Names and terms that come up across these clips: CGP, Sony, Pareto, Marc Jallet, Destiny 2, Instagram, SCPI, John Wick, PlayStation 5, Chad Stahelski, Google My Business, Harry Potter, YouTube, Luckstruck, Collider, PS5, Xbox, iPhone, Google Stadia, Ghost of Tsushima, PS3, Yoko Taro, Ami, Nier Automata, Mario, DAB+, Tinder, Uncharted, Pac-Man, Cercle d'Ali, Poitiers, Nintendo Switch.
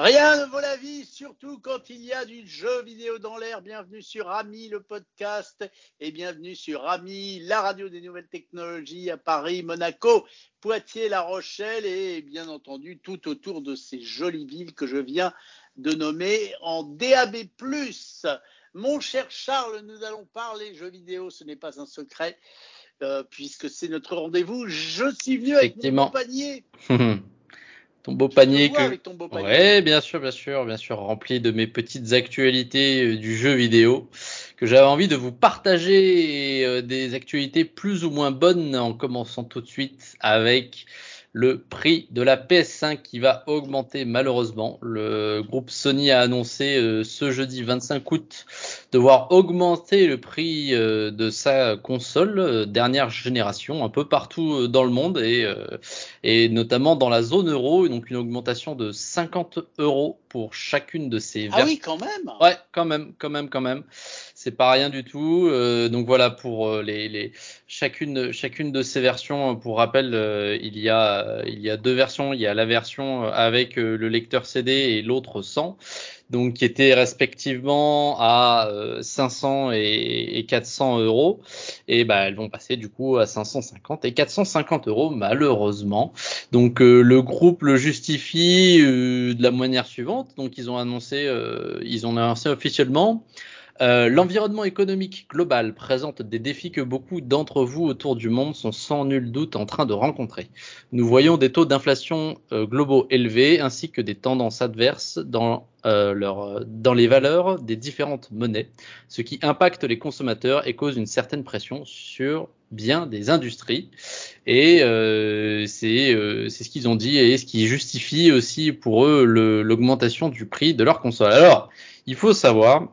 Rien ne vaut la vie, surtout quand il y a du jeu vidéo dans l'air. Bienvenue sur Ami, le podcast, et bienvenue sur Ami, la radio des nouvelles technologies à Paris, Monaco, Poitiers, La Rochelle et bien entendu tout autour de ces jolies villes que je viens de nommer en DAB+. Mon cher Charles, nous allons parler jeux vidéo, ce n'est pas un secret, puisque c'est notre rendez-vous. Je suis venu avec mon compagnon. Ton beau panier que ouais, bien sûr, rempli de mes petites actualités du jeu vidéo que j'avais envie de vous partager, des actualités plus ou moins bonnes, en commençant tout de suite avec le prix de la PS5 qui va augmenter malheureusement. Le groupe Sony a annoncé ce jeudi 25 août devoir augmenter le prix de sa console dernière génération un peu partout dans le monde et notamment dans la zone euro. Donc une augmentation de 50 € pour chacune de ces versions. Ah oui, quand même. Ouais, quand même. C'est pas rien du tout. Donc voilà pour les chacune de ces versions. Pour rappel, il y a deux versions. Il y a la version avec le lecteur CD et l'autre sans. Donc qui étaient respectivement à 500 et 400 €, et elles vont passer du coup à 550 et 450 € malheureusement. Donc le groupe le justifie de la manière suivante. Donc ils ont annoncé officiellement: l'environnement économique global présente des défis que beaucoup d'entre vous autour du monde sont sans nul doute en train de rencontrer. Nous voyons des taux d'inflation globaux élevés ainsi que des tendances adverses dans les valeurs des différentes monnaies, ce qui impacte les consommateurs et cause une certaine pression sur bien des industries. Et c'est ce qu'ils ont dit et ce qui justifie aussi pour eux l'augmentation du prix de leur console. Alors, il faut savoir,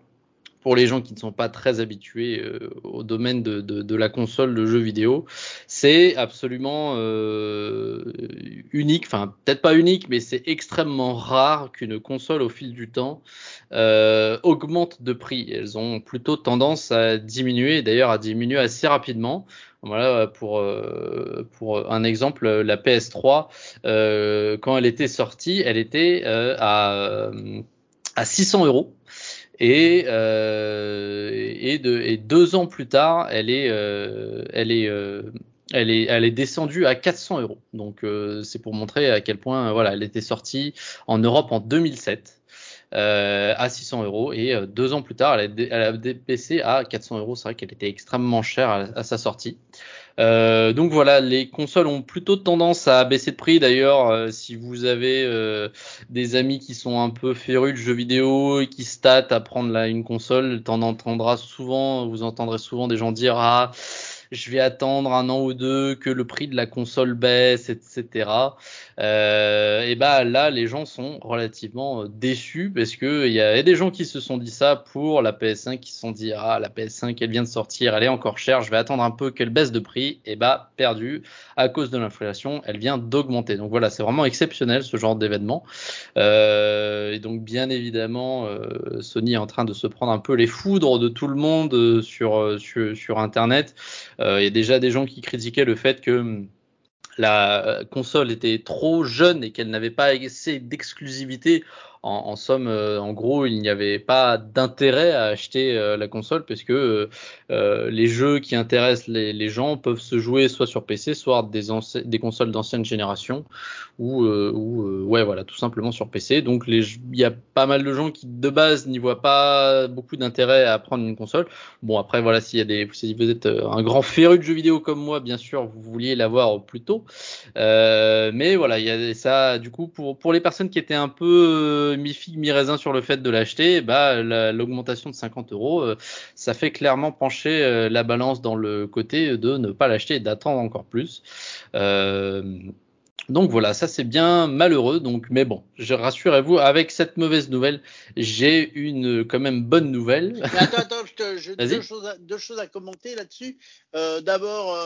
pour les gens qui ne sont pas très habitués au domaine de la console de jeux vidéo, c'est absolument unique, enfin peut-être pas unique, mais c'est extrêmement rare qu'une console au fil du temps augmente de prix. Elles ont plutôt tendance à diminuer, d'ailleurs à diminuer assez rapidement. Voilà, pour un exemple, la PS3, quand elle était sortie, elle était à 600 €. Et 2 ans plus tard, elle est descendue à 400 €. Donc c'est pour montrer à quel point elle était sortie en Europe en 2007 à 600 € et 2 ans plus tard, elle a baissé à 400 €. C'est vrai qu'elle était extrêmement chère à sa sortie. Donc voilà, les consoles ont plutôt tendance à baisser de prix. D'ailleurs, si vous avez des amis qui sont un peu férus de jeux vidéo et qui se tâtent à prendre une console, vous entendrez souvent des gens dire: ah, je vais attendre 1 an ou 2 que le prix de la console baisse, etc. Là, les gens sont relativement déçus parce que il y a des gens qui se sont dit ça pour la PS5, qui se sont dit: ah, la PS5, elle vient de sortir, elle est encore chère, je vais attendre un peu qu'elle baisse de prix. Perdu, à cause de l'inflation, elle vient d'augmenter. Donc voilà, c'est vraiment exceptionnel ce genre d'événement. Et donc bien évidemment, Sony est en train de se prendre un peu les foudres de tout le monde sur Internet. Il y a déjà des gens qui critiquaient le fait que la console était trop jeune et qu'elle n'avait pas assez d'exclusivité. En somme, en gros, il n'y avait pas d'intérêt à acheter la console parce que les jeux qui intéressent les gens peuvent se jouer soit sur PC, soit des consoles d'ancienne génération ou tout simplement sur PC. Donc, il y a pas mal de gens qui, de base, n'y voient pas beaucoup d'intérêt à prendre une console. Bon, après, voilà, si vous êtes un grand féru de jeux vidéo comme moi, bien sûr, vous vouliez l'avoir plus tôt. Mais voilà, il y a ça, du coup, pour les personnes qui étaient un peu mi-figue, mi-raisin sur le fait de l'acheter, l'augmentation de 50 €, ça fait clairement pencher la balance dans le côté de ne pas l'acheter et d'attendre encore plus. Donc voilà, ça c'est bien malheureux. Donc, mais bon, rassurez-vous, avec cette mauvaise nouvelle, j'ai une quand même bonne nouvelle. Mais attends, j'ai deux choses à commenter là-dessus. D'abord,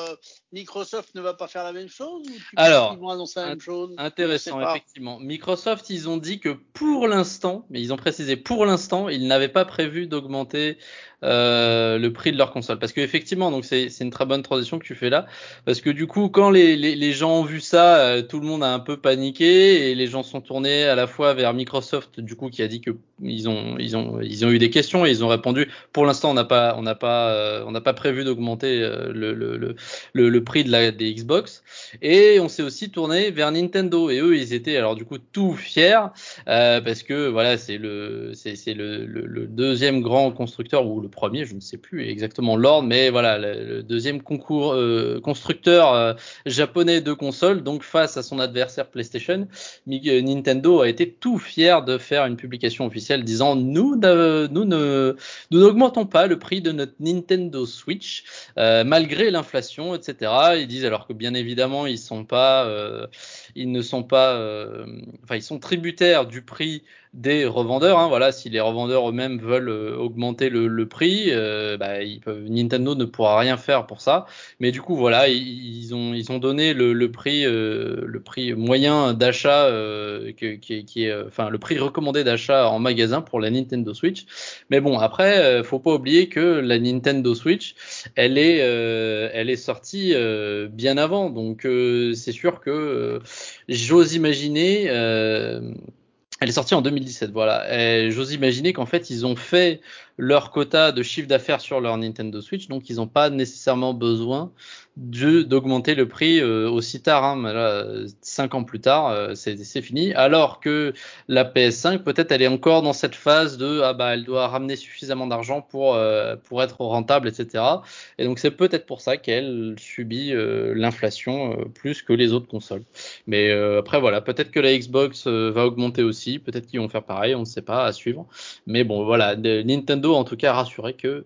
Microsoft ne va pas faire la même chose ou ils vont annoncer la même chose? Intéressant, effectivement. Microsoft, ils ont dit que pour l'instant, mais ils ont précisé pour l'instant, ils n'avaient pas prévu d'augmenter le prix de leur console. Parce que effectivement, donc c'est une très bonne transition que tu fais là, parce que du coup, quand les gens ont vu ça, tout le monde a un peu paniqué et les gens sont tournés à la fois vers Microsoft, du coup, qui a dit que ils ont eu des questions et ils ont répondu. Pour l'instant, on n'a pas prévu d'augmenter le prix de des Xbox. Et on s'est aussi tourné vers Nintendo et eux, ils étaient alors du coup tout fiers parce que voilà, c'est le deuxième grand constructeur ou le premier, je ne sais plus exactement l'ordre, mais voilà, le deuxième constructeur japonais de consoles. Donc face à son adversaire PlayStation, Nintendo a été tout fier de faire une publication officielle disant nous n'augmentons pas le prix de notre Nintendo Switch malgré l'inflation, etc. Ils disent alors que bien évidemment ils sont tributaires du prix des revendeurs, hein, voilà, si les revendeurs eux-mêmes veulent augmenter le prix, Nintendo ne pourra rien faire pour ça. Mais du coup, voilà, ils ont donné le prix moyen d'achat, le prix recommandé d'achat en magasin pour la Nintendo Switch. Mais bon, après, faut pas oublier que la Nintendo Switch, elle est sortie bien avant. Donc, c'est sûr que j'ose imaginer. Elle est sortie en 2017, voilà. Et j'ose imaginer qu'en fait, ils ont fait leur quota de chiffre d'affaires sur leur Nintendo Switch, donc ils n'ont pas nécessairement besoin d'augmenter le prix aussi tard. Hein. Mais là, 5 ans plus tard, c'est fini. Alors que la PS5, peut-être, elle est encore dans cette phase de elle doit ramener suffisamment d'argent pour être rentable, etc. Et donc c'est peut-être pour ça qu'elle subit l'inflation plus que les autres consoles. Mais après voilà, peut-être que la Xbox va augmenter aussi. Peut-être qu'ils vont faire pareil, on ne sait pas, à suivre. Mais bon, voilà, Nintendo en tout cas a rassuré que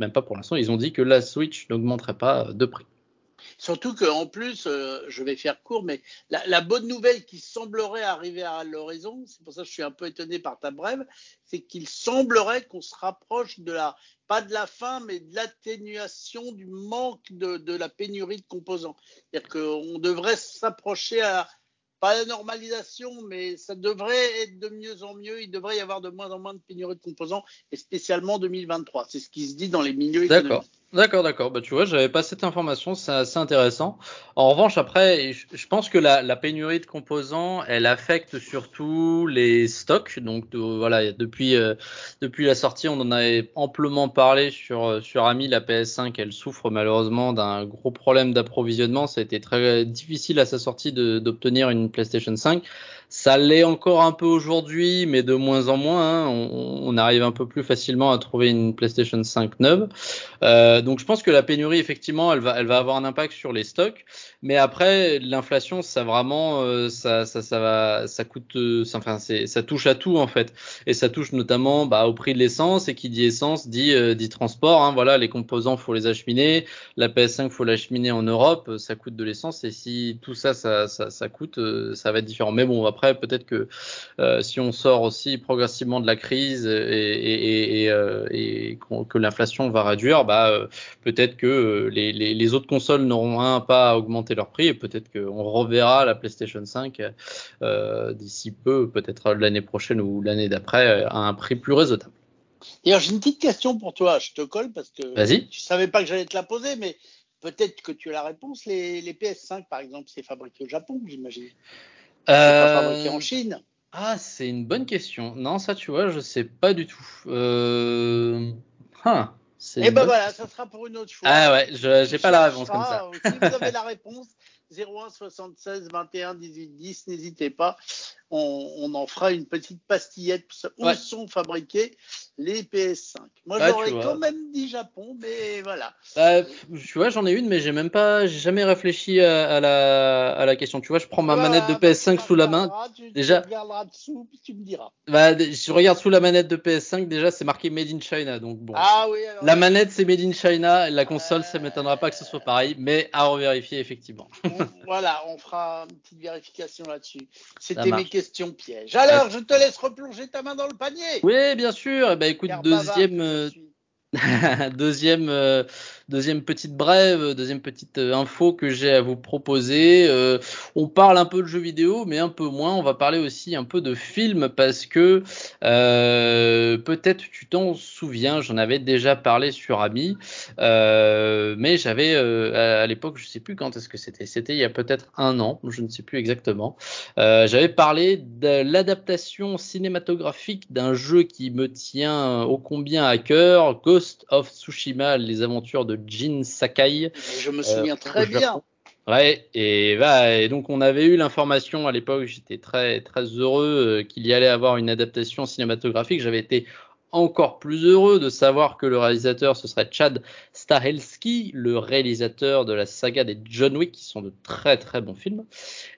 même pas pour l'instant, ils ont dit que la Switch n'augmenterait pas de prix. Surtout qu'en plus, je vais faire court, mais la bonne nouvelle qui semblerait arriver à l'horizon, c'est pour ça que je suis un peu étonné par ta brève, c'est qu'il semblerait qu'on se rapproche de pas de la fin, mais de l'atténuation du manque de la pénurie de composants. C'est-à-dire qu'on devrait s'approcher pas la normalisation, mais ça devrait être de mieux en mieux. Il devrait y avoir de moins en moins de pénurie de composants, et spécialement 2023. C'est ce qui se dit dans les milieux économiques. D'accord. Bah, tu vois, j'avais pas cette information. C'est assez intéressant. En revanche, après, je pense que la pénurie de composants, elle affecte surtout les stocks. Donc, voilà, depuis la sortie, on en avait amplement parlé sur Ami, la PS5. Elle souffre malheureusement d'un gros problème d'approvisionnement. Ça a été très difficile à sa sortie d'obtenir une PlayStation 5. Ça l'est encore un peu aujourd'hui, mais de moins en moins. Hein. On arrive un peu plus facilement à trouver une PlayStation 5 neuve. Donc je pense que la pénurie, effectivement, elle va avoir un impact sur les stocks. Mais après, l'inflation, ça vraiment, ça coûte, ça touche à tout en fait. Et ça touche notamment au prix de l'essence. Et qui dit essence dit transport. Hein. Voilà, les composants, faut les acheminer. La PS5, faut l'acheminer en Europe. Ça coûte de l'essence. Et si tout ça coûte, ça va être différent. Mais bon, après, peut-être que si on sort aussi progressivement de la crise et que l'inflation va réduire, peut-être que les autres consoles n'auront pas à augmenter leur prix, et peut-être qu'on reverra la PlayStation 5 d'ici peu, peut-être l'année prochaine ou l'année d'après, à un prix plus raisonnable. D'ailleurs, j'ai une petite question pour toi, je te colle parce que Vas-y. Je savais pas que j'allais te la poser, mais peut-être que tu as la réponse. Les PS5 par exemple, c'est fabriqué au Japon, j'imagine. C'est pas fabriqué en Chine. Ah, c'est une bonne question. Non, ça tu vois, je sais pas du tout. Voilà, ça sera pour une autre fois. Ah ouais, j'ai pas la réponse comme ça. Si vous avez la réponse, 01 76 21 18 10, n'hésitez pas. On en fera une petite pastillette pour ça. Ouais. Où sont fabriqués les PS5? Moi, j'aurais quand même dit Japon, mais voilà. Tu vois, j'en ai une, mais j'ai jamais réfléchi à la question. Tu vois, je prends ma manette de PS5 sous la main. Déjà, tu regarderas dessous, puis tu me diras. Je regarde sous la manette de PS5, déjà, c'est marqué Made in China. Donc bon. Ah oui. Alors, la manette, c'est Made in China. La console, ça m'étonnera pas que ce soit pareil, mais à revérifier effectivement. Voilà, on fera une petite vérification là-dessus. C'était mes questions. Question piège. Alors, je te laisse replonger ta main dans le panier. Oui, bien sûr. Écoute, deuxième Deuxième petite brève, deuxième petite info que j'ai à vous proposer. On parle un peu de jeux vidéo, mais un peu moins. On va parler aussi un peu de films parce que peut-être tu t'en souviens, j'en avais déjà parlé sur Ami, mais j'avais à l'époque, je ne sais plus quand est-ce que c'était. C'était il y a peut-être un an, je ne sais plus exactement. J'avais parlé de l'adaptation cinématographique d'un jeu qui me tient ô combien à cœur, Ghost of Tsushima, les aventures de Jin Sakai. Je me souviens très bien. Ouais, et donc on avait eu l'information à l'époque, j'étais très très heureux qu'il y allait avoir une adaptation cinématographique. J'avais été encore plus heureux de savoir que le réalisateur, ce serait Chad Stahelski, le réalisateur de la saga des John Wick, qui sont de très très bons films.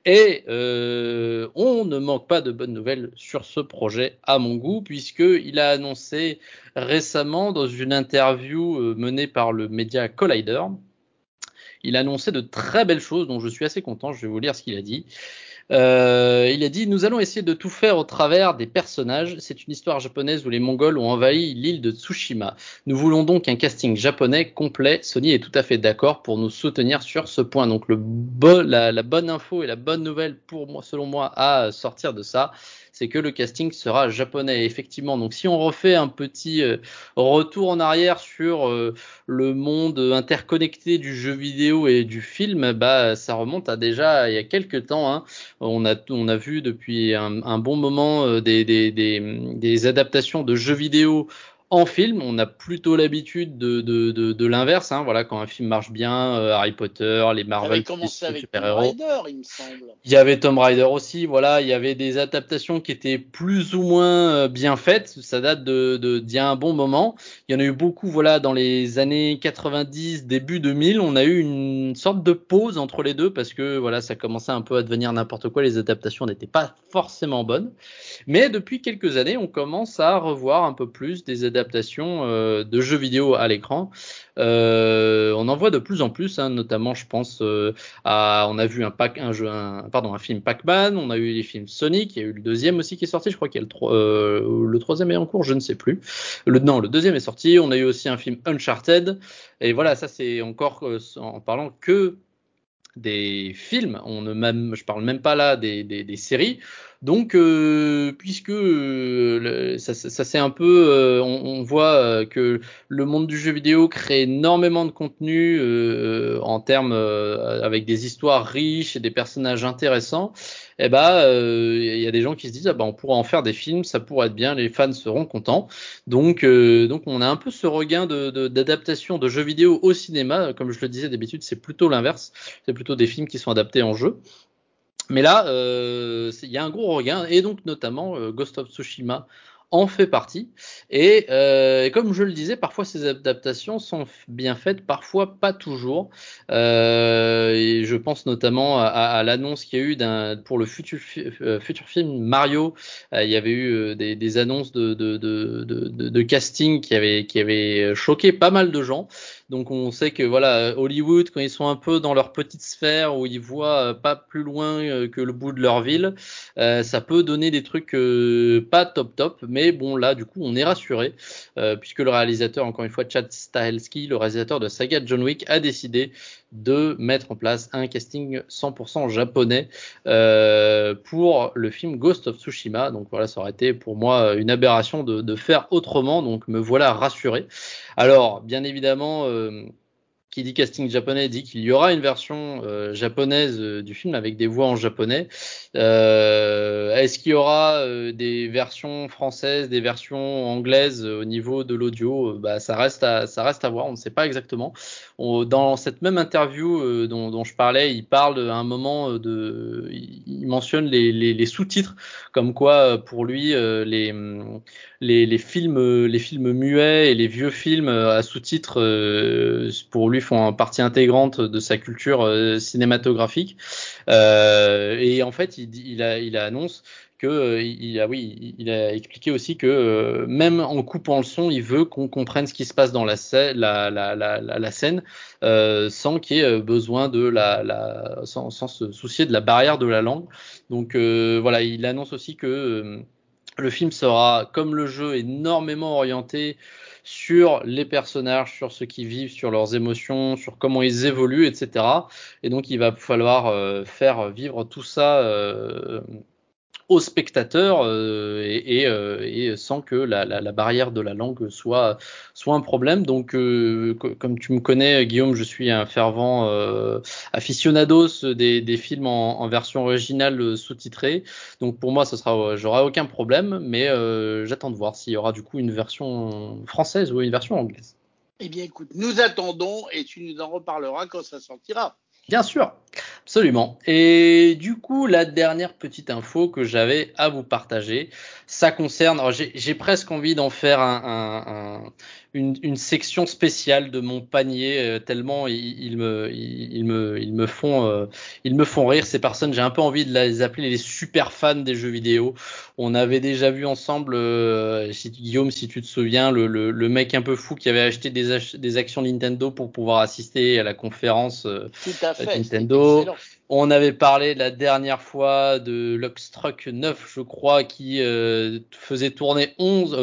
Et on ne manque pas de bonnes nouvelles sur ce projet à mon goût, puisqu'il a annoncé récemment dans une interview menée par le média Collider, il a annoncé de très belles choses dont je suis assez content, je vais vous lire ce qu'il a dit. Il a dit « Nous allons essayer de tout faire au travers des personnages. C'est une histoire japonaise où les Mongols ont envahi l'île de Tsushima. Nous voulons donc un casting japonais complet. Sony est tout à fait d'accord pour nous soutenir sur ce point. » Donc la bonne info et la bonne nouvelle pour moi, selon moi, à sortir de ça, c'est que le casting sera japonais. Et effectivement, donc si on refait un petit retour en arrière sur le monde interconnecté du jeu vidéo et du film, bah ça remonte à déjà il y a quelques temps, hein. On a vu depuis un bon moment des adaptations de jeux vidéo en film. On a plutôt l'habitude de l'inverse, hein. Voilà, quand un film marche bien, Harry Potter, les Marvel, les super-héros. Il y avait Tomb Raider aussi. Voilà, il y avait des adaptations qui étaient plus ou moins bien faites. Ça date d'il y a un bon moment. Il y en a eu beaucoup. Voilà, dans les années 90, début 2000, on a eu une sorte de pause entre les deux parce que voilà, ça commençait un peu à devenir n'importe quoi. Les adaptations n'étaient pas forcément bonnes. Mais depuis quelques années, on commence à revoir un peu plus des adaptations de jeux vidéo à l'écran. On en voit de plus en plus, hein, notamment je pense on a vu un film Pac-Man, on a eu les films Sonic, il y a eu le deuxième aussi qui est sorti, je crois qu'il y a le troisième est en cours, je ne sais plus. Le deuxième est sorti, on a eu aussi un film Uncharted, et voilà, ça c'est encore en parlant que des films, je parle même pas là des séries. Donc, puisque ça c'est un peu, on voit que le monde du jeu vidéo crée énormément de contenu en termes avec des histoires riches et des personnages intéressants. Et y a des gens qui se disent on pourrait en faire des films, ça pourrait être bien, les fans seront contents. Donc on a un peu ce regain d'adaptation de jeux vidéo au cinéma. Comme je le disais d'habitude, c'est plutôt l'inverse, c'est plutôt des films qui sont adaptés en jeu. Mais là, il y a un gros regain, et donc notamment Ghost of Tsushima en fait partie. Et comme je le disais, parfois ces adaptations sont bien faites, parfois pas toujours. Et je pense notamment à l'annonce qu'il y a eu pour le futur film Mario. Il y avait eu des annonces de casting qui avaient choqué pas mal de gens. Donc on sait que voilà, Hollywood, quand ils sont un peu dans leur petite sphère où ils voient pas plus loin que le bout de leur ville, ça peut donner des trucs pas top, mais bon là du coup on est rassuré puisque le réalisateur, encore une fois Chad Stahelski, le réalisateur de saga John Wick, a décidé de mettre en place un casting 100% japonais pour le film Ghost of Tsushima. Donc voilà, ça aurait été pour moi une aberration de faire autrement, donc me voilà rassuré. Alors bien évidemment, qui dit casting japonais dit qu'il y aura une version japonaise du film avec des voix en japonais. Est-ce qu'il y aura des versions françaises, des versions anglaises au niveau de l'audio ? Ça reste à voir, on ne sait pas exactement. Dans cette même interview dont je parlais, il parle à un moment il mentionne les sous-titres, comme quoi pour lui les films muets et les vieux films à sous-titres pour lui font partie intégrante de sa culture cinématographique. Et en fait, il annonce il a expliqué aussi que même en coupant le son, il veut qu'on comprenne ce qui se passe dans la scène sans qu'il y ait besoin de sans se soucier de la barrière de la langue. Donc voilà, il annonce aussi que le film sera, comme le jeu, énormément orienté sur les personnages, sur ce qu'ils vivent, sur leurs émotions, sur comment ils évoluent, etc. Et donc, il va falloir faire vivre tout ça aux spectateurs et sans que la barrière de la langue soit un problème. Donc, comme tu me connais, Guillaume, je suis un fervent aficionados des films en version originale sous-titrée. Donc, pour moi, j'aurai aucun problème, mais j'attends de voir s'il y aura du coup une version française ou une version anglaise. Eh bien, écoute, nous attendons et tu nous en reparleras quand ça sortira. Bien sûr, absolument. Et du coup, la dernière petite info que j'avais à vous partager, ça concerne... Alors j'ai presque envie d'en faire une section spéciale de mon panier, tellement ils me font rire, ces personnes. J'ai un peu envie de les appeler les super fans des jeux vidéo. On avait déjà vu ensemble, Guillaume, si tu te souviens, le mec un peu fou qui avait acheté des actions Nintendo pour pouvoir assister à la conférence Nintendo. On avait parlé la dernière fois de Luckstruck 9, je crois, qui faisait tourner 11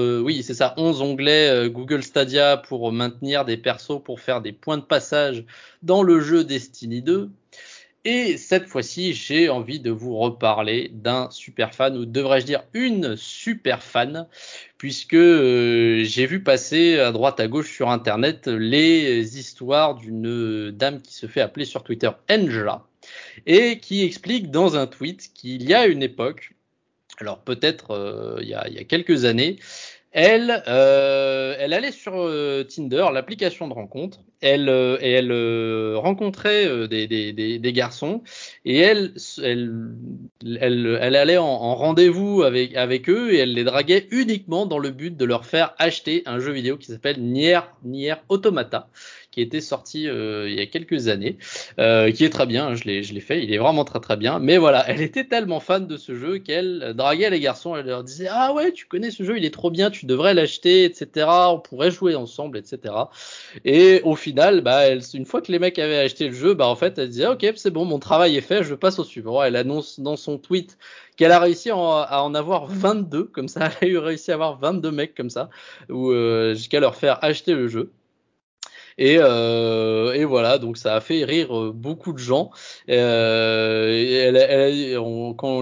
onglets Google Stadia pour maintenir des persos, pour faire des points de passage dans le jeu Destiny 2. Et cette fois-ci, j'ai envie de vous reparler d'un super fan, ou devrais-je dire une super fan, puisque j'ai vu passer à droite à gauche sur Internet les histoires d'une dame qui se fait appeler sur Twitter Angela, et qui explique dans un tweet qu'il y a une époque, alors peut-être il y a quelques années, elle allait sur Tinder, l'application de rencontre, et elle rencontrait des garçons, et elle allait en rendez-vous avec eux, et elle les draguait uniquement dans le but de leur faire acheter un jeu vidéo qui s'appelle Nier Automata, qui était sorti il y a quelques années, qui est très bien, je l'ai fait, il est vraiment très très bien, mais voilà, elle était tellement fan de ce jeu qu'elle draguait les garçons, elle leur disait « Ah ouais, tu connais ce jeu, il est trop bien, tu devrais l'acheter, etc., on pourrait jouer ensemble, etc. » Et au final, une fois que les mecs avaient acheté le jeu, en fait, elle disait « Ok, c'est bon, mon travail est fait, je passe au suivant. » Elle annonce dans son tweet qu'elle a réussi à en avoir 22, comme ça, elle a réussi à avoir 22 mecs comme ça, jusqu'à leur faire acheter le jeu. Et voilà, donc ça a fait rire beaucoup de gens. Quand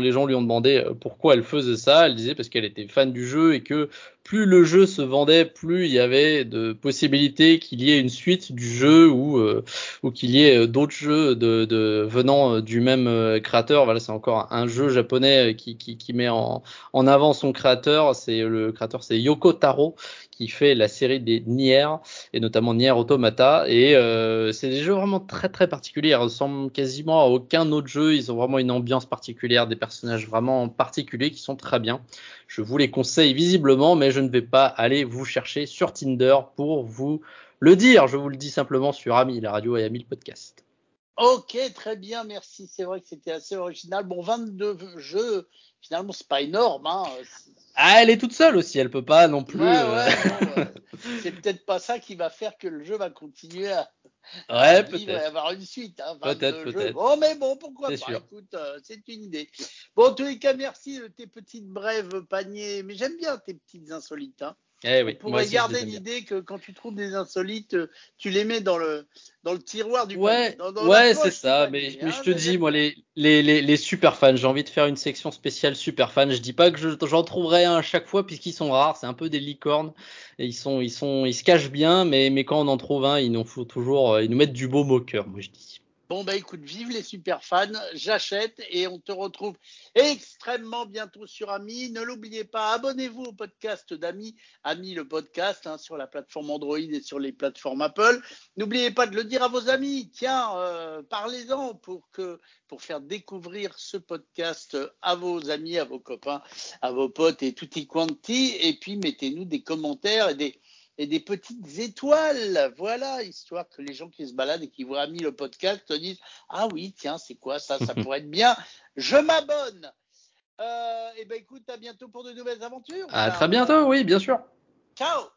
les gens lui ont demandé pourquoi elle faisait ça, elle disait parce qu'elle était fan du jeu et que plus le jeu se vendait, plus il y avait de possibilités qu'il y ait une suite du jeu ou qu'il y ait d'autres jeux venant du même créateur. Voilà, c'est encore un jeu japonais qui met en avant son créateur. Le créateur, c'est Yoko Taro, qui fait la série des Nier, et notamment Nier Automata. Et c'est des jeux vraiment très très particuliers. Ils ressemblent quasiment à aucun autre jeu. Ils ont vraiment une ambiance particulière, des personnages vraiment particuliers qui sont très bien. Je vous les conseille visiblement, mais je ne vais pas aller vous chercher sur Tinder pour vous le dire. Je vous le dis simplement sur Ami, la radio, et Ami, le podcast. Ok, très bien, merci. C'est vrai que c'était assez original. Bon, 22 jeux, finalement, c'est pas énorme. Hein. Ah, elle est toute seule aussi, elle peut pas non plus. Ouais. C'est peut-être pas ça qui va faire que le jeu va continuer à... Ouais, peut-être. Il va y avoir une suite. Hein, peut-être. Bon, mais bon, pourquoi c'est pas sûr. Écoute, c'est une idée. Bon, en tous les cas, merci de tes petites brèves paniers. Mais j'aime bien tes petites insolites. Hein. Eh oui, pour garder l'idée que quand tu trouves des insolites, tu les mets dans le tiroir du panier. Ouais, poche, c'est ça. Mais je te dis, moi, les super fans, j'ai envie de faire une section spéciale super fans. Je dis pas que j'en trouverai un à chaque fois puisqu'ils sont rares. C'est un peu des licornes. Et ils se cachent bien, mais quand on en trouve un, ils nous font toujours, ils nous mettent du baume au cœur, moi je dis. Bon, écoute, vive les super fans, j'achète et on te retrouve extrêmement bientôt sur Ami. Ne l'oubliez pas, abonnez-vous au podcast d'Ami, Ami le podcast, sur la plateforme Android et sur les plateformes Apple. N'oubliez pas de le dire à vos amis, tiens, parlez-en pour faire découvrir ce podcast à vos amis, à vos copains, à vos potes et tutti quanti. Et puis, mettez-nous des commentaires et des petites étoiles, voilà, histoire que les gens qui se baladent et qui voient Ami le podcast se disent « Ah oui, tiens, c'est quoi ça pourrait être bien, je m'abonne !» Eh bien, écoute, à bientôt pour de nouvelles aventures. À très bientôt, oui, bien sûr. Ciao.